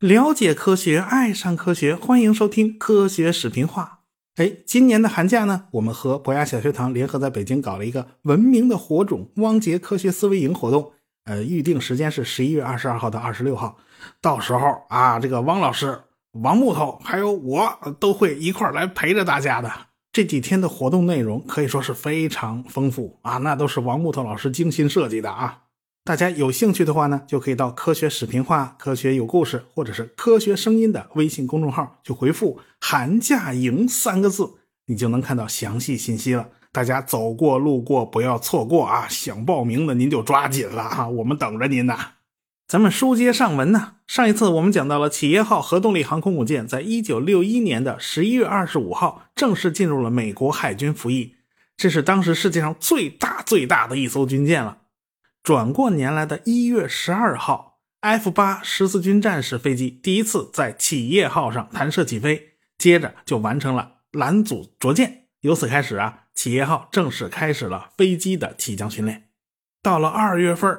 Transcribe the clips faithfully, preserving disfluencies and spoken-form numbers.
了解科学，爱上科学，欢迎收听科学史评话。诶，今年的寒假呢，我们和博雅小学堂联合在北京搞了一个文明的火种汪杰科学思维营活动，呃，预定时间是十一月二十二号到二十六号，到时候啊，这个汪老师、王木头还有我都会一块来陪着大家的。这几天的活动内容可以说是非常丰富啊，那都是王木头老师精心设计的啊。大家有兴趣的话呢，就可以到科学史评话、科学有故事或者是科学声音的微信公众号去回复寒假营三个字，你就能看到详细信息了。大家走过路过不要错过啊，想报名的您就抓紧了啊，我们等着您呐、啊。咱们书接上文呢，上一次我们讲到了企业号核动力航空母舰在一九六一年的十一月二十五号正式进入了美国海军服役，这是当时世界上最大最大的一艘军舰了。转过年来的一月十二号 F 八 十四军战士飞机第一次在企业号上弹射起飞，接着就完成了拦阻着舰。由此开始啊，企业号正式开始了飞机的起降训练。到了二月份，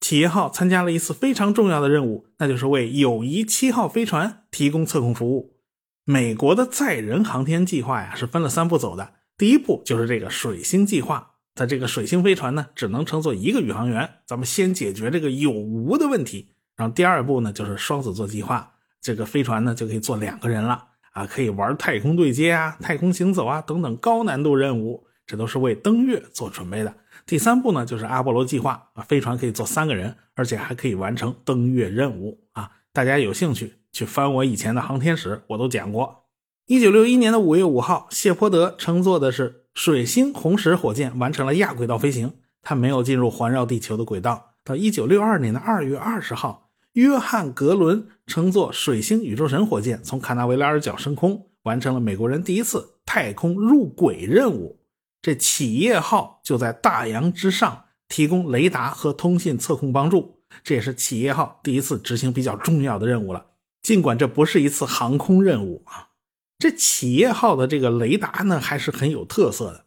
企业号参加了一次非常重要的任务，那就是为友谊七号飞船提供测控服务。美国的载人航天计划呀，是分了三步走的。第一步就是这个水星计划，在这个水星飞船呢，只能乘坐一个宇航员，咱们先解决这个有无的问题。然后第二步呢，就是双子座计划，这个飞船呢就可以坐两个人了啊，可以玩太空对接啊、太空行走啊等等高难度任务，这都是为登月做准备的。第三步呢，就是阿波罗计划啊，飞船可以坐三个人，而且还可以完成登月任务啊。大家有兴趣去翻我以前的航天史，我都讲过。一九六一年的五月五号，谢泼德乘坐的是水星红石火箭完成了亚轨道飞行，它没有进入环绕地球的轨道。到一九六二年的二月二十号，约翰·格伦乘坐水星宇宙神火箭从卡纳维拉尔角升空，完成了美国人第一次太空入轨任务。这企业号就在大洋之上提供雷达和通信测控帮助，这也是企业号第一次执行比较重要的任务了，尽管这不是一次航空任务啊。这企业号的这个雷达呢，还是很有特色的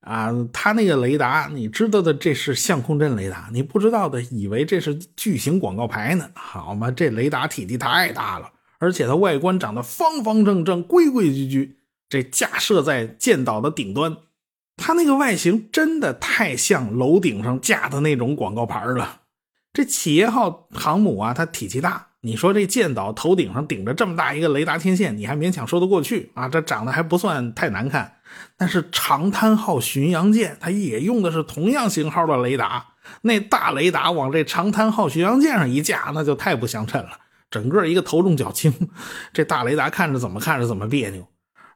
啊。它那个雷达，你知道的这是相控阵雷达，你不知道的以为这是巨型广告牌呢。好嘛，这雷达体积太大了，而且它外观长得方方正正、规规矩矩，这架设在舰岛的顶端，它那个外形真的太像楼顶上架的那种广告牌了。这企业号航母啊，它体积大，你说这舰岛头顶上顶着这么大一个雷达天线，你还勉强说得过去啊，这长得还不算太难看。但是长滩号巡洋舰它也用的是同样型号的雷达，那大雷达往这长滩号巡洋舰上一架，那就太不相称了，整个一个头重脚轻，这大雷达看着怎么看着怎么别扭。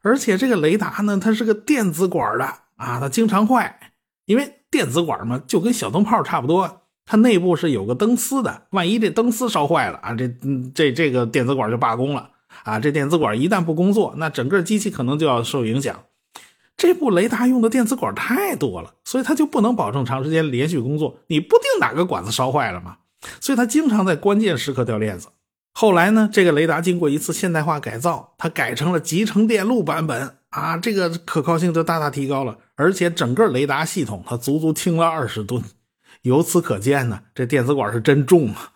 而且这个雷达呢，它是个电子管的啊，它经常坏，因为电子管嘛就跟小灯泡差不多，它内部是有个灯丝的，万一这灯丝烧坏了啊，这这这个电子管就罢工了啊！这电子管一旦不工作，那整个机器可能就要受影响。这部雷达用的电子管太多了，所以它就不能保证长时间连续工作，你不定哪个管子烧坏了嘛，所以它经常在关键时刻掉链子。后来呢，这个雷达经过一次现代化改造，它改成了集成电路版本啊，这个可靠性就大大提高了，而且整个雷达系统它足足轻了二十吨。由此可见呢，这电子管是真重啊，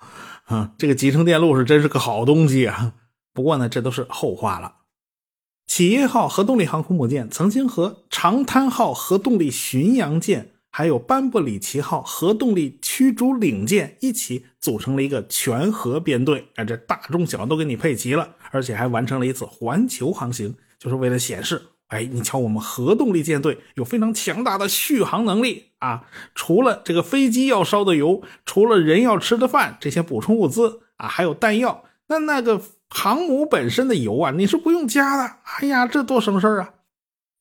啊，这个集成电路是真是个好东西啊。不过呢，这都是后话了。企业号核动力航空母舰曾经和长滩号核动力巡洋舰还有班布里奇号核动力驱逐领舰一起组成了一个全核编队，哎，这大中小都给你配齐了，而且还完成了一次环球航行，就是为了显示，哎，你瞧我们核动力舰队有非常强大的续航能力啊！除了这个飞机要烧的油，除了人要吃的饭，这些补充物资啊，还有弹药，那那个航母本身的油啊，你是不用加的。哎呀，这多省事啊！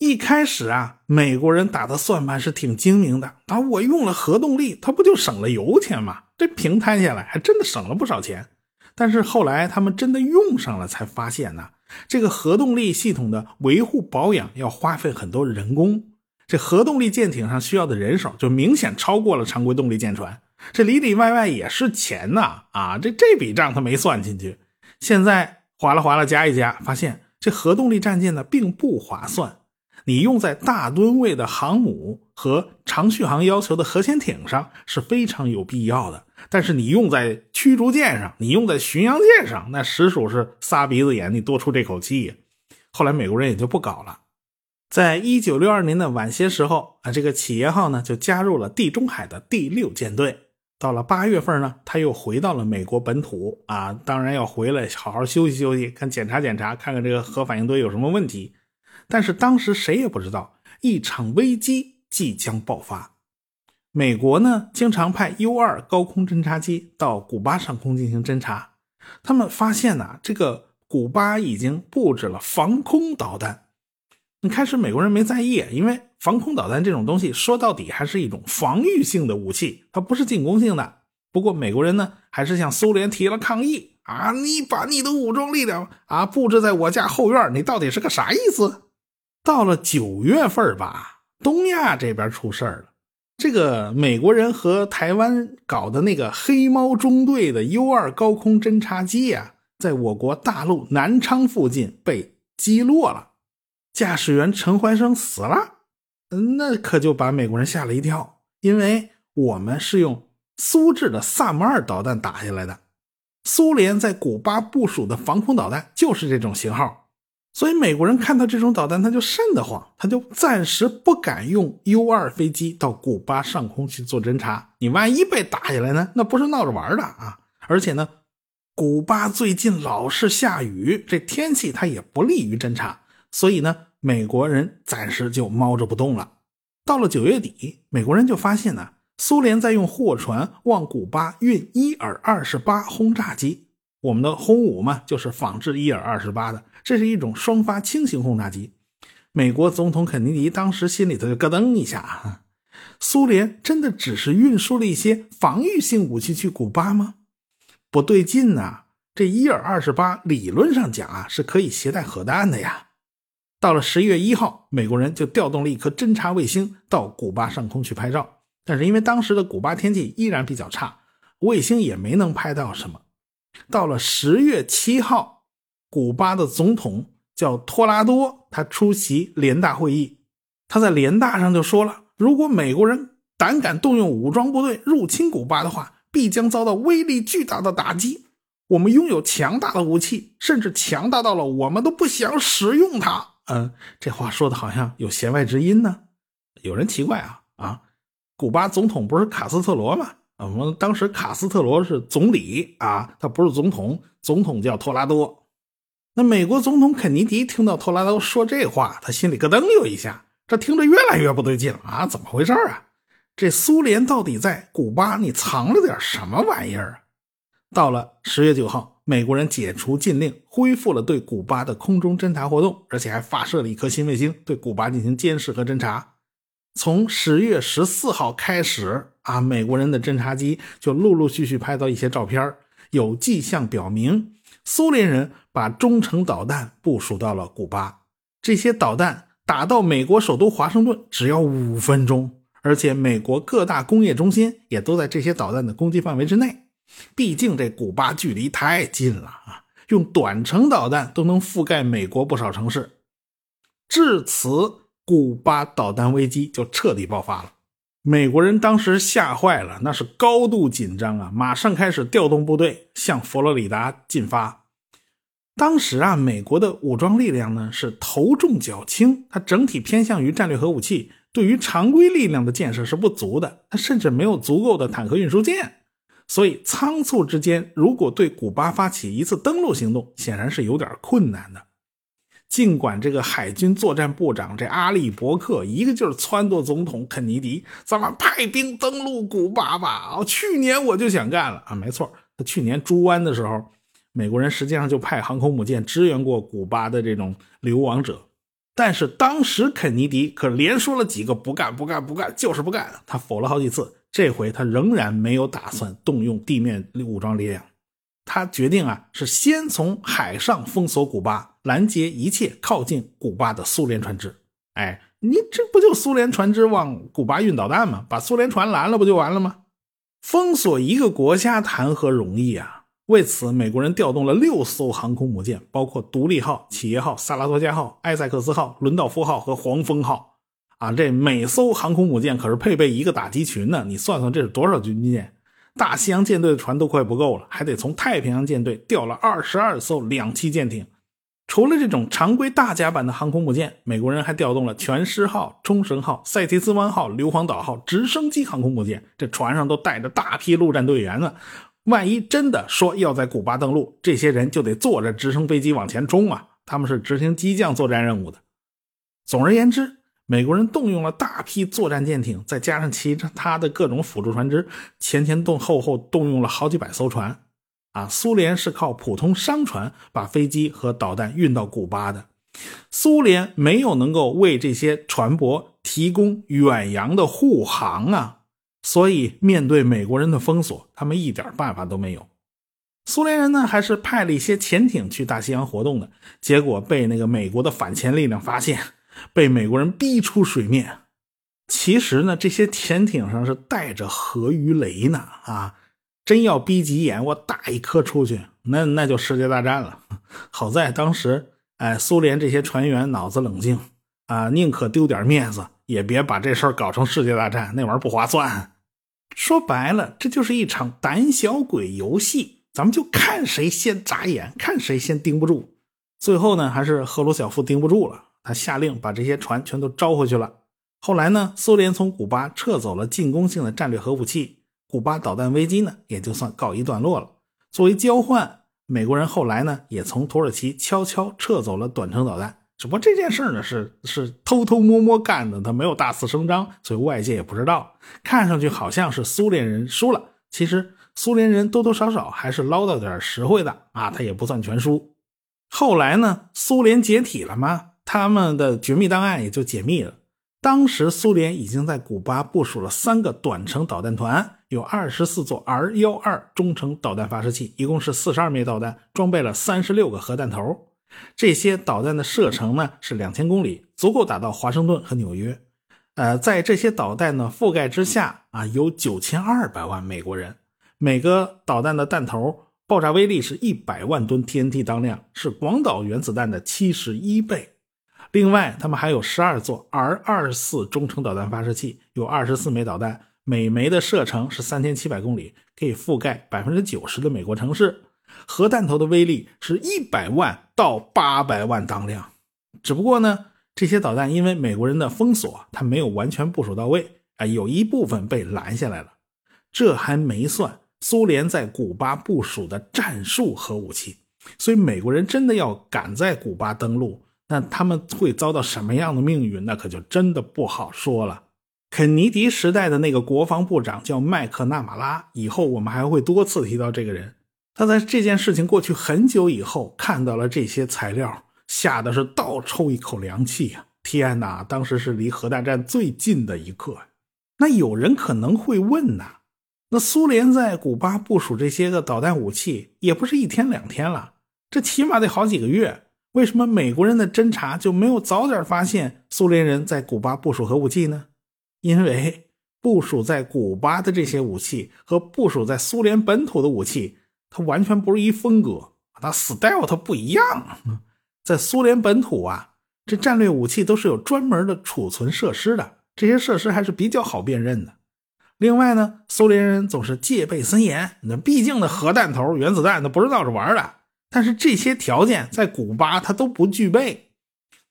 一开始啊，美国人打的算盘是挺精明的啊，我用了核动力，它不就省了油钱吗？这平摊下来还真的省了不少钱。但是后来他们真的用上了，才发现呢、啊。这个核动力系统的维护保养要花费很多人工，这核动力舰艇上需要的人手就明显超过了常规动力舰船，这里里外外也是钱呐、啊！啊，这这笔账他没算进去。现在划拉划拉加一加，发现这核动力战舰呢并不划算。你用在大吨位的航母和长续航要求的核潜艇上是非常有必要的，但是你用在驱逐舰上，你用在巡洋舰上，那实属是撒鼻子眼，你多出这口气。后来美国人也就不搞了。在一九六二年的晚些时候啊，这个企业号呢就加入了地中海的第六舰队。到了八月份呢，他又回到了美国本土啊，当然要回来好好休息休息，看检查检查，看看这个核反应堆有什么问题。但是当时谁也不知道，一场危机即将爆发。美国呢，经常派 U 二 高空侦察机到古巴上空进行侦察。他们发现啊，这个古巴已经布置了防空导弹。开始美国人没在意，因为防空导弹这种东西说到底还是一种防御性的武器，它不是进攻性的。不过美国人呢还是向苏联提了抗议啊，你把你的武装力量啊布置在我家后院，你到底是个啥意思？到了九月份吧，东亚这边出事了。这个美国人和台湾搞的那个黑猫中队的 U 二 高空侦察机啊，在我国大陆南昌附近被击落了。驾驶员陈怀生死了，那可就把美国人吓了一跳，因为我们是用苏制的萨姆二导弹打下来的，苏联在古巴部署的防空导弹就是这种型号，所以美国人看到这种导弹他就瘆得慌，他就暂时不敢用 U 二 飞机到古巴上空去做侦察，你万一被打下来呢，那不是闹着玩的啊！而且呢，古巴最近老是下雨，这天气它也不利于侦察，所以呢美国人暂时就猫着不动了。到了九月底，美国人就发现呢，苏联在用货船往古巴运伊尔二十八轰炸机，我们的轰五嘛，就是仿制伊尔二十八的，这是一种双发轻型轰炸机。美国总统肯尼迪当时心里头就咯噔一下啊，苏联真的只是运输了一些防御性武器去古巴吗？不对劲啊，这伊尔二十八理论上讲啊是可以携带核弹的呀。到了十一月一号，美国人就调动了一颗侦察卫星到古巴上空去拍照，但是因为当时的古巴天气依然比较差，卫星也没能拍到什么。到了十月七号，古巴的总统叫托拉多，他出席联大会议，他在联大上就说了，如果美国人胆敢动用武装部队入侵古巴的话，必将遭到威力巨大的打击，我们拥有强大的武器，甚至强大到了我们都不想使用它。嗯，这话说的好像有弦外之音呢。有人奇怪啊啊，古巴总统不是卡斯特罗吗？我们当时卡斯特罗是总理啊，他不是总统，总统叫托拉多。那美国总统肯尼迪听到托拉多说这话，他心里咯噔又一下，这听着越来越不对劲了啊，怎么回事啊？这苏联到底在古巴你藏了点什么玩意儿啊？到了十月九号。美国人解除禁令，恢复了对古巴的空中侦察活动，而且还发射了一颗新卫星对古巴进行监视和侦察。从十月十四号开始啊，美国人的侦察机就陆陆续续拍到一些照片，有迹象表明苏联人把中程导弹部署到了古巴，这些导弹打到美国首都华盛顿只要五分钟，而且美国各大工业中心也都在这些导弹的攻击范围之内。毕竟这古巴距离太近了啊，用短程导弹都能覆盖美国不少城市。至此，古巴导弹危机就彻底爆发了。美国人当时吓坏了，那是高度紧张啊，马上开始调动部队向佛罗里达进发。当时啊，美国的武装力量呢是头重脚轻，它整体偏向于战略核武器，对于常规力量的建设是不足的，它甚至没有足够的坦克运输舰。所以仓促之间如果对古巴发起一次登陆行动，显然是有点困难的。尽管这个海军作战部长这阿利伯克一个劲儿撺掇总统肯尼迪，咱们派兵登陆古巴吧，去年我就想干了啊，没错，他去年猪湾的时候，美国人实际上就派航空母舰支援过古巴的这种流亡者。但是当时肯尼迪可连说了几个不干不干不干，就是不干，他否了好几次，这回他仍然没有打算动用地面武装力量，他决定啊是先从海上封锁古巴，拦截一切靠近古巴的苏联船只。哎，你这不就苏联船只往古巴运导弹吗？把苏联船拦了不就完了吗？封锁一个国家谈何容易啊！为此美国人调动了六艘航空母舰，包括独立号、企业号、萨拉托加号、埃塞克斯号、伦道夫号和黄蜂号啊，这每艘航空母舰可是配备一个打击群呢，你算算这是多少军舰。大西洋舰队的船都快不够了，还得从太平洋舰队调了二十二艘两栖舰艇。除了这种常规大甲板的航空母舰，美国人还调动了全狮号、冲绳号、塞提斯湾号、硫磺岛号直升机航空母舰，这船上都带着大批陆战队员呢。万一真的说要在古巴登陆，这些人就得坐着直升飞机往前冲啊，他们是执行机降作战任务的。总而言之，美国人动用了大批作战舰艇，再加上其他的各种辅助船只，前前后后动用了好几百艘船。啊，苏联是靠普通商船把飞机和导弹运到古巴的，苏联没有能够为这些船舶提供远洋的护航啊，所以面对美国人的封锁，他们一点办法都没有。苏联人呢，还是派了一些潜艇去大西洋活动的，结果被那个美国的反潜力量发现，被美国人逼出水面。其实呢，这些潜艇上是带着核鱼雷呢啊。真要逼急眼，我打一颗出去，那那就世界大战了。好在当时，哎，苏联这些船员脑子冷静啊，宁可丢点面子，也别把这事儿搞成世界大战，那玩意儿不划算。说白了，这就是一场胆小鬼游戏，咱们就看谁先眨眼，看谁先盯不住。最后呢，还是赫鲁晓夫盯不住了，他下令把这些船全都招回去了。后来呢，苏联从古巴撤走了进攻性的战略核武器。古巴导弹危机呢也就算告一段落了。作为交换，美国人后来呢也从土耳其悄悄撤走了短程导弹。只不过这件事呢是是偷偷摸摸干的，他没有大肆声张，所以外界也不知道。看上去好像是苏联人输了，其实苏联人多多少少还是捞到点实惠的啊，他也不算全输。后来呢，苏联解体了嘛，他们的绝密档案也就解密了。当时苏联已经在古巴部署了三个短程导弹团，有二十四座 R 十二 中程导弹发射器，一共是四十二枚导弹，装备了三十六个核弹头。这些导弹的射程呢是两千公里，足够打到华盛顿和纽约。呃，在这些导弹的覆盖之下啊，有九千二百万美国人。每个导弹的弹头爆炸威力是一百万吨 T N T 当量，是广岛原子弹的七十一倍。另外他们还有十二座 R 二十四 中程导弹发射器，有二十四枚导弹，每枚的射程是三千七百公里，可以覆盖 百分之九十 的美国城市。核弹头的威力是一百万到八百万当量。只不过呢，这些导弹因为美国人的封锁，它没有完全部署到位、呃、有一部分被拦下来了。这还没算苏联在古巴部署的战术核武器。所以美国人真的要敢在古巴登陆，那他们会遭到什么样的命运，那可就真的不好说了。肯尼迪时代的那个国防部长叫麦克纳马拉，以后我们还会多次提到这个人。他在这件事情过去很久以后看到了这些材料，吓得是倒抽一口凉气啊！天哪，当时是离核大战最近的一刻。那有人可能会问啊，那苏联在古巴部署这些个导弹武器也不是一天两天了，这起码得好几个月，为什么美国人的侦察就没有早点发现苏联人在古巴部署核武器呢？因为部署在古巴的这些武器和部署在苏联本土的武器，它完全不是一风格，它 style 它不一样。在苏联本土啊，这战略武器都是有专门的储存设施的，这些设施还是比较好辨认的。另外呢，苏联人总是戒备森严，那毕竟的核弹头、原子弹都不是闹着玩的。但是这些条件在古巴它都不具备，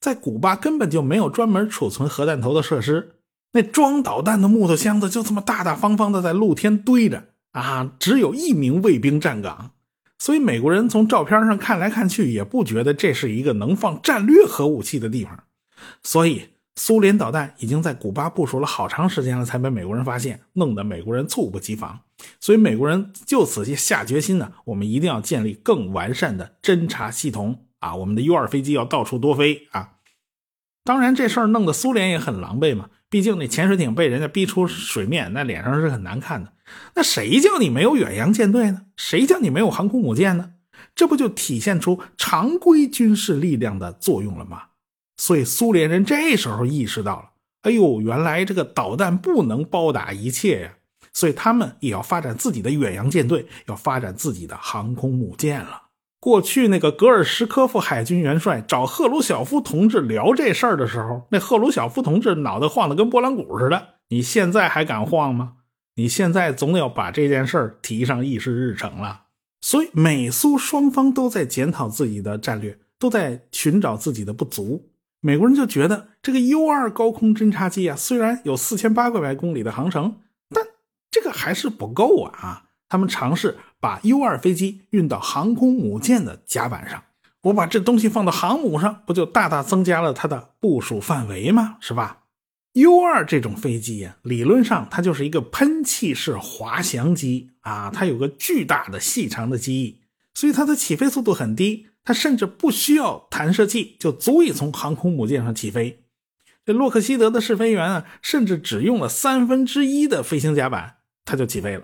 在古巴根本就没有专门储存核弹头的设施，那装导弹的木头箱子就这么大大方方的在露天堆着啊，只有一名卫兵站岗，所以美国人从照片上看来看去也不觉得这是一个能放战略核武器的地方，所以苏联导弹已经在古巴部署了好长时间了，才被美国人发现，弄得美国人猝不及防。所以美国人就此下决心呢，我们一定要建立更完善的侦察系统啊！我们的 U 二 飞机要到处多飞啊！当然这事儿弄得苏联也很狼狈嘛，毕竟那潜水艇被人家逼出水面，那脸上是很难看的。那谁叫你没有远洋舰队呢？谁叫你没有航空母舰呢？这不就体现出常规军事力量的作用了吗？所以苏联人这时候意识到了，哎呦，原来这个导弹不能包打一切呀！所以他们也要发展自己的远洋舰队，要发展自己的航空母舰了。过去那个格尔什科夫海军元帅找赫鲁晓夫同志聊这事儿的时候，那赫鲁晓夫同志脑袋晃得跟拨浪鼓似的，你现在还敢晃吗？你现在总得要把这件事儿提上议事日程了。所以美苏双方都在检讨自己的战略，都在寻找自己的不足。美国人就觉得这个 U 二 高空侦察机啊，虽然有四千八百公里的航程，但这个还是不够啊。他们尝试把 U 二 飞机运到航空母舰的甲板上，我把这东西放到航母上，不就大大增加了它的部署范围吗？是吧？U 二 这种飞机啊，理论上它就是一个喷气式滑翔机啊，它有个巨大的细长的机翼，所以它的起飞速度很低，它甚至不需要弹射器就足以从航空母舰上起飞。这洛克希德的试飞员啊，甚至只用了三分之一的飞行甲板，它就起飞了。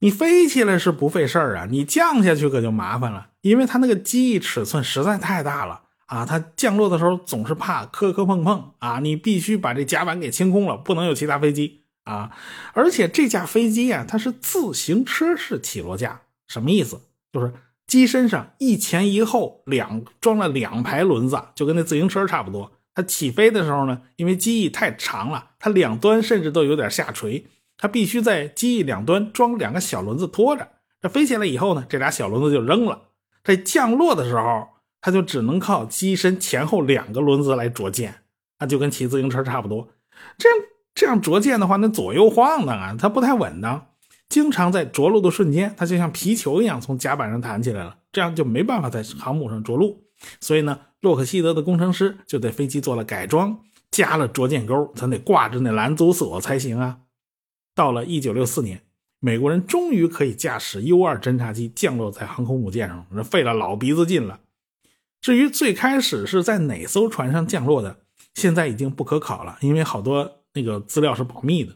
你飞起来是不费事儿啊，你降下去可就麻烦了，因为它那个机翼尺寸实在太大了。啊，它降落的时候总是怕磕磕碰碰啊，你必须把这甲板给清空了，不能有其他飞机啊。而且这架飞机啊，它是自行车式起落架，什么意思？就是机身上一前一后两装了两排轮子，就跟那自行车差不多。它起飞的时候呢，因为机翼太长了，它两端甚至都有点下垂，它必须在机翼两端装两个小轮子拖着。这飞起来以后呢，这俩小轮子就扔了。在降落的时候，它就只能靠机身前后两个轮子来着舰，那就跟骑自行车差不多。这样这样着舰的话，那左右晃荡啊，它不太稳当，经常在着陆的瞬间，它就像皮球一样从甲板上弹起来了，这样就没办法在航母上着陆。所以呢，洛克希德的工程师就对飞机做了改装，加了着舰钩，咱得挂着那拦阻索才行啊。到了一九六四年，美国人终于可以驾驶 U 二 侦察机降落在航空母舰上，费了老鼻子劲了。至于最开始是在哪艘船上降落的，现在已经不可考了，因为好多那个资料是保密的。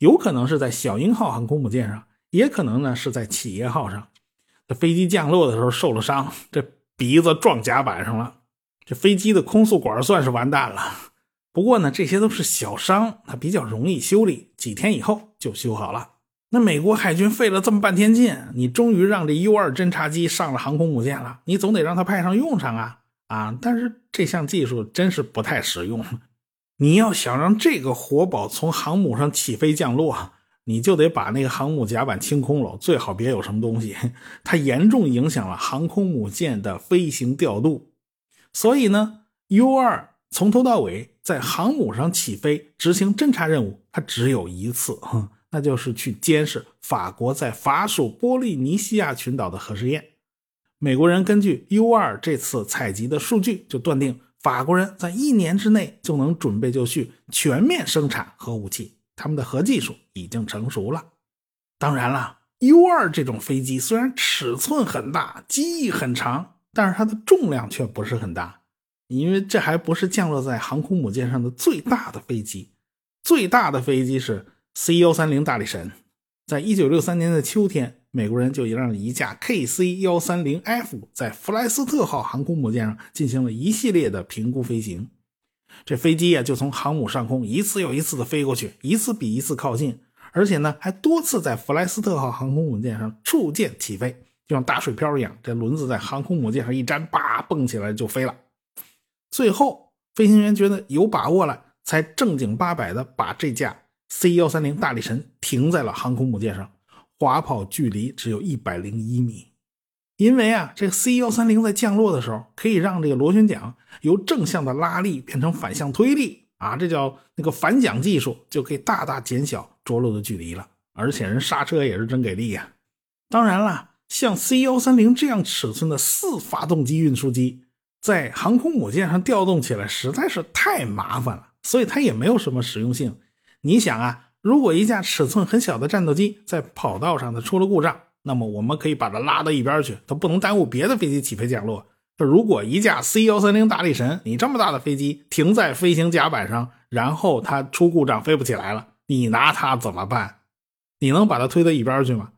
有可能是在小鹰号航空母舰上，也可能呢是在企业号上。这飞机降落的时候受了伤，这鼻子撞甲板上了，这飞机的空速管算是完蛋了。不过呢，这些都是小伤，它比较容易修理，几天以后就修好了。那美国海军费了这么半天劲，你终于让这 U 二 侦察机上了航空母舰了，你总得让它派上用场啊啊！但是这项技术真是不太实用，你要想让这个活宝从航母上起飞降落，你就得把那个航母甲板清空了，最好别有什么东西，它严重影响了航空母舰的飞行调度。所以呢， U 二 从头到尾在航母上起飞执行侦察任务，它只有一次，那就是去监视法国在法属波利尼西亚群岛的核试验。美国人根据 U 二 这次采集的数据，就断定法国人在一年之内就能准备就绪，全面生产核武器，他们的核技术已经成熟了。当然了， U 二 这种飞机虽然尺寸很大，机翼很长，但是它的重量却不是很大，因为这还不是降落在航空母舰上的最大的飞机。最大的飞机是C 一三零 大力神。在一九六三年的秋天，美国人就让一架 K C 一三零 F 在弗莱斯特号航空母舰上进行了一系列的评估飞行。这飞机啊，就从航母上空一次又一次的飞过去，一次比一次靠近，而且呢还多次在弗莱斯特号航空母舰上触舰起飞，就像打水漂一样，这轮子在航空母舰上一沾，啪蹦起来就飞了。最后飞行员觉得有把握了，才正经八百的把这架C 一三零 大力神停在了航空母舰上，滑跑距离只有一百零一米。因为啊，这个 C 一三零 在降落的时候可以让这个螺旋桨由正向的拉力变成反向推力啊，这叫那个反桨技术，就可以大大减小着陆的距离了。而且人刹车也是真给力呀、啊。当然啦，像 C 一三零 这样尺寸的四发动机运输机在航空母舰上调动起来实在是太麻烦了，所以它也没有什么实用性。你想啊，如果一架尺寸很小的战斗机在跑道上它出了故障，那么我们可以把它拉到一边去，它不能耽误别的飞机起飞降落。如果一架 C 一三零 大力神，你这么大的飞机停在飞行甲板上，然后它出故障飞不起来了，你拿它怎么办？你能把它推到一边去吗？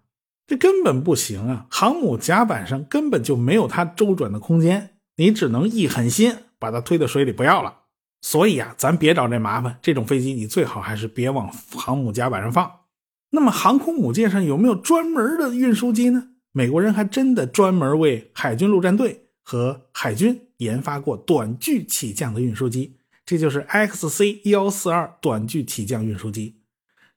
这根本不行啊，航母甲板上根本就没有它周转的空间，你只能一狠心把它推到水里不要了。所以啊，咱别找这麻烦，这种飞机你最好还是别往航母甲板上放。那么航空母舰上有没有专门的运输机呢？美国人还真的专门为海军陆战队和海军研发过短距起降的运输机，这就是 X C 一四二 短距起降运输机。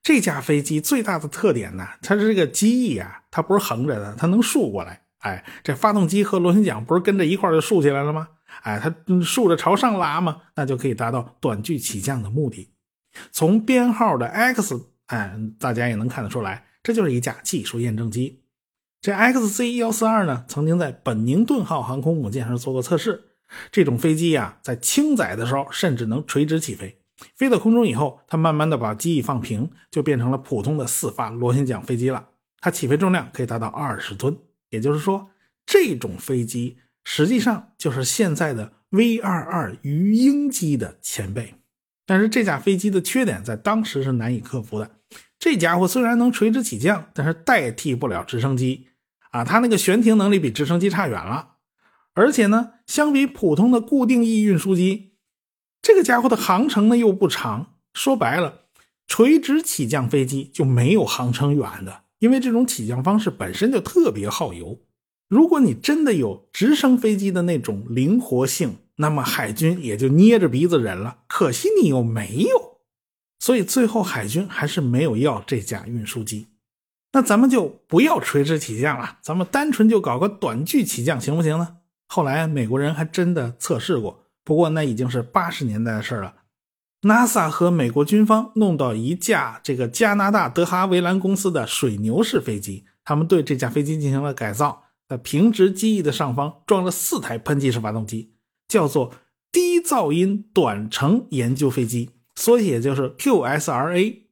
这架飞机最大的特点呢，它是这个机翼啊，它不是横着的，它能竖过来。哎，这发动机和螺旋桨不是跟着一块就竖起来了吗？哎，它竖着朝上拉嘛，那就可以达到短距起降的目的。从编号的 X， 哎，大家也能看得出来，这就是一架技术验证机。这 X C 一四二 呢，曾经在本宁顿号航空母舰上做过测试。这种飞机啊，在轻载的时候甚至能垂直起飞。飞到空中以后，它慢慢的把机翼放平，就变成了普通的四发螺旋桨飞机了。它起飞重量可以达到二十吨，也就是说，这种飞机实际上就是现在的 V 二十二 鱼鹰机的前辈。但是这架飞机的缺点在当时是难以克服的。这家伙虽然能垂直起降，但是代替不了直升机啊，它那个悬停能力比直升机差远了。而且呢，相比普通的固定翼运输机，这个家伙的航程呢又不长。说白了，垂直起降飞机就没有航程远的，因为这种起降方式本身就特别耗油。如果你真的有直升飞机的那种灵活性，那么海军也就捏着鼻子忍了，可惜你又没有。所以最后海军还是没有要这架运输机。那咱们就不要垂直起降了，咱们单纯就搞个短距起降行不行呢？后来美国人还真的测试过，不过那已经是八十年代的事了。 NASA 和美国军方弄到一架这个加拿大德哈维兰公司的水牛式飞机，他们对这架飞机进行了改造，在平直机翼的上方装了四台喷气式发动机，叫做低噪音短程研究飞机，所以也就是 Q S R A。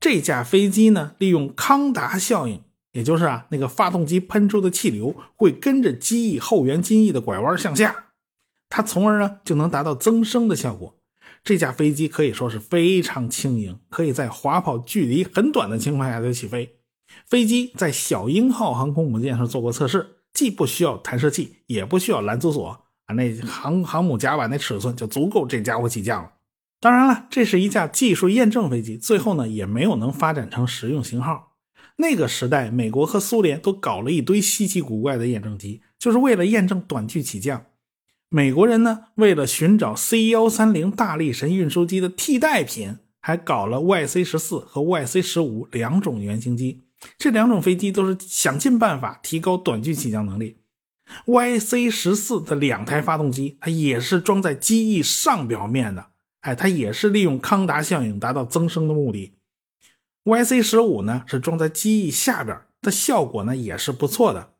这架飞机呢，利用康达效应，也就是啊，那个发动机喷出的气流会跟着机翼后缘襟翼的拐弯向下，它从而呢就能达到增升的效果。这架飞机可以说是非常轻盈，可以在滑跑距离很短的情况下就起飞。飞机在小鹰号航空母舰上做过测试，既不需要弹射器，也不需要拦阻索，那航航母甲板那尺寸就足够这家伙起降了。当然了，这是一架技术验证飞机，最后呢也没有能发展成实用型号。那个时代，美国和苏联都搞了一堆稀奇古怪的验证机，就是为了验证短距起降。美国人呢，为了寻找 C 一三零 大力神运输机的替代品，还搞了 Y C 十四 和 Y C 十五 两种原型机。这两种飞机都是想尽办法提高短距起降能力。Y C 十四 的两台发动机，它也是装在机翼上表面的，哎，它也是利用康达效应达到增升的目的。Y C 十五 呢是装在机翼下边，它效果呢也是不错的。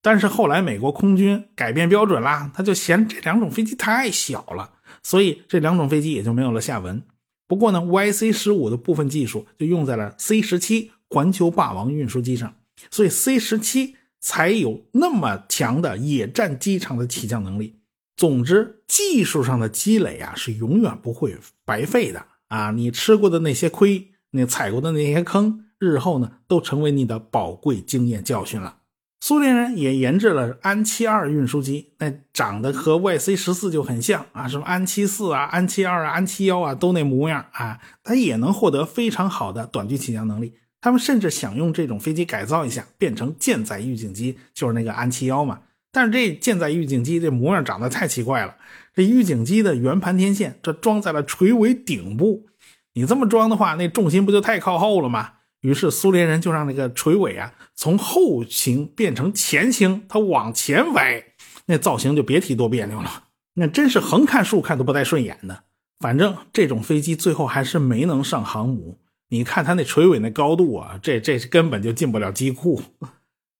但是后来美国空军改变标准啦，他就嫌这两种飞机太小了，所以这两种飞机也就没有了下文。不过呢， Y C 十五 的部分技术就用在了 C 十七 环球霸王运输机上，所以 C 十七 才有那么强的野战机场的起降能力。总之，技术上的积累啊是永远不会白费的啊！你吃过的那些亏，你踩过的那些坑，日后呢都成为你的宝贵经验教训了。苏联人也研制了安七二运输机，那长得和 Y C 十四 就很像啊，什么安七四啊、安七二啊、安七幺啊，都那模样啊，它也能获得非常好的短距起降能力。他们甚至想用这种飞机改造一下，变成舰载预警机，就是那个安七幺嘛。但是这舰载预警机这模样长得太奇怪了，这预警机的圆盘天线这装在了垂尾顶部，你这么装的话，那重心不就太靠后了吗？于是苏联人就让那个垂尾啊从后行变成前行，它往前歪，那造型就别提多别扭了，那真是横看竖看都不带顺眼的。反正这种飞机最后还是没能上航母，你看它那垂尾那高度啊，这这根本就进不了机库。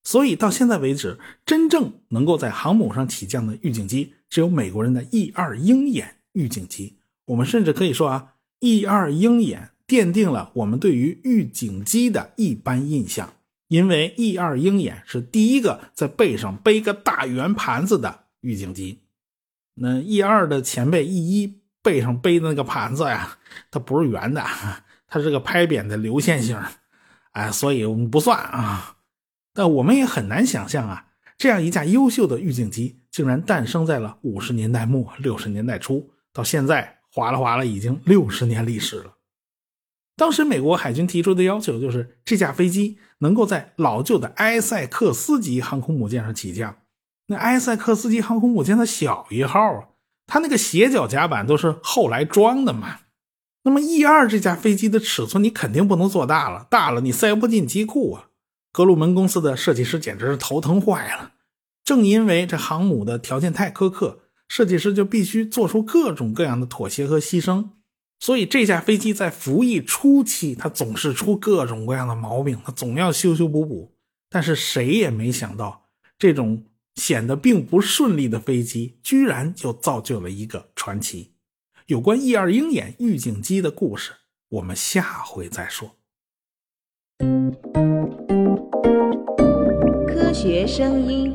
所以到现在为止，真正能够在航母上起降的预警机只有美国人的 E 二 鹰眼预警机。我们甚至可以说啊， E 二 鹰眼奠定了我们对于预警机的一般印象，因为 E 二 鹰眼是第一个在背上背个大圆盘子的预警机。那 E 二 的前辈 E 一 背上背的那个盘子呀，它不是圆的，它是个拍扁的流线型，哎，所以我们不算啊。但我们也很难想象啊，这样一架优秀的预警机竟然诞生在了五十年代末六十年代初，到现在划拉划拉已经六十年历史了。当时美国海军提出的要求就是这架飞机能够在老旧的埃塞克斯级航空母舰上起降。那埃塞克斯级航空母舰它小一号啊，它那个斜角甲板都是后来装的嘛。那么 E 二 这架飞机的尺寸你肯定不能做大了，大了你塞不进机库啊。格鲁门公司的设计师简直是头疼坏了，正因为这航母的条件太苛刻，设计师就必须做出各种各样的妥协和牺牲，所以这架飞机在服役初期它总是出各种各样的毛病，它总要修修补补。但是谁也没想到，这种显得并不顺利的飞机居然就造就了一个传奇。有关 E 二 鹰眼预警机的故事，我们下回再说。科学声音。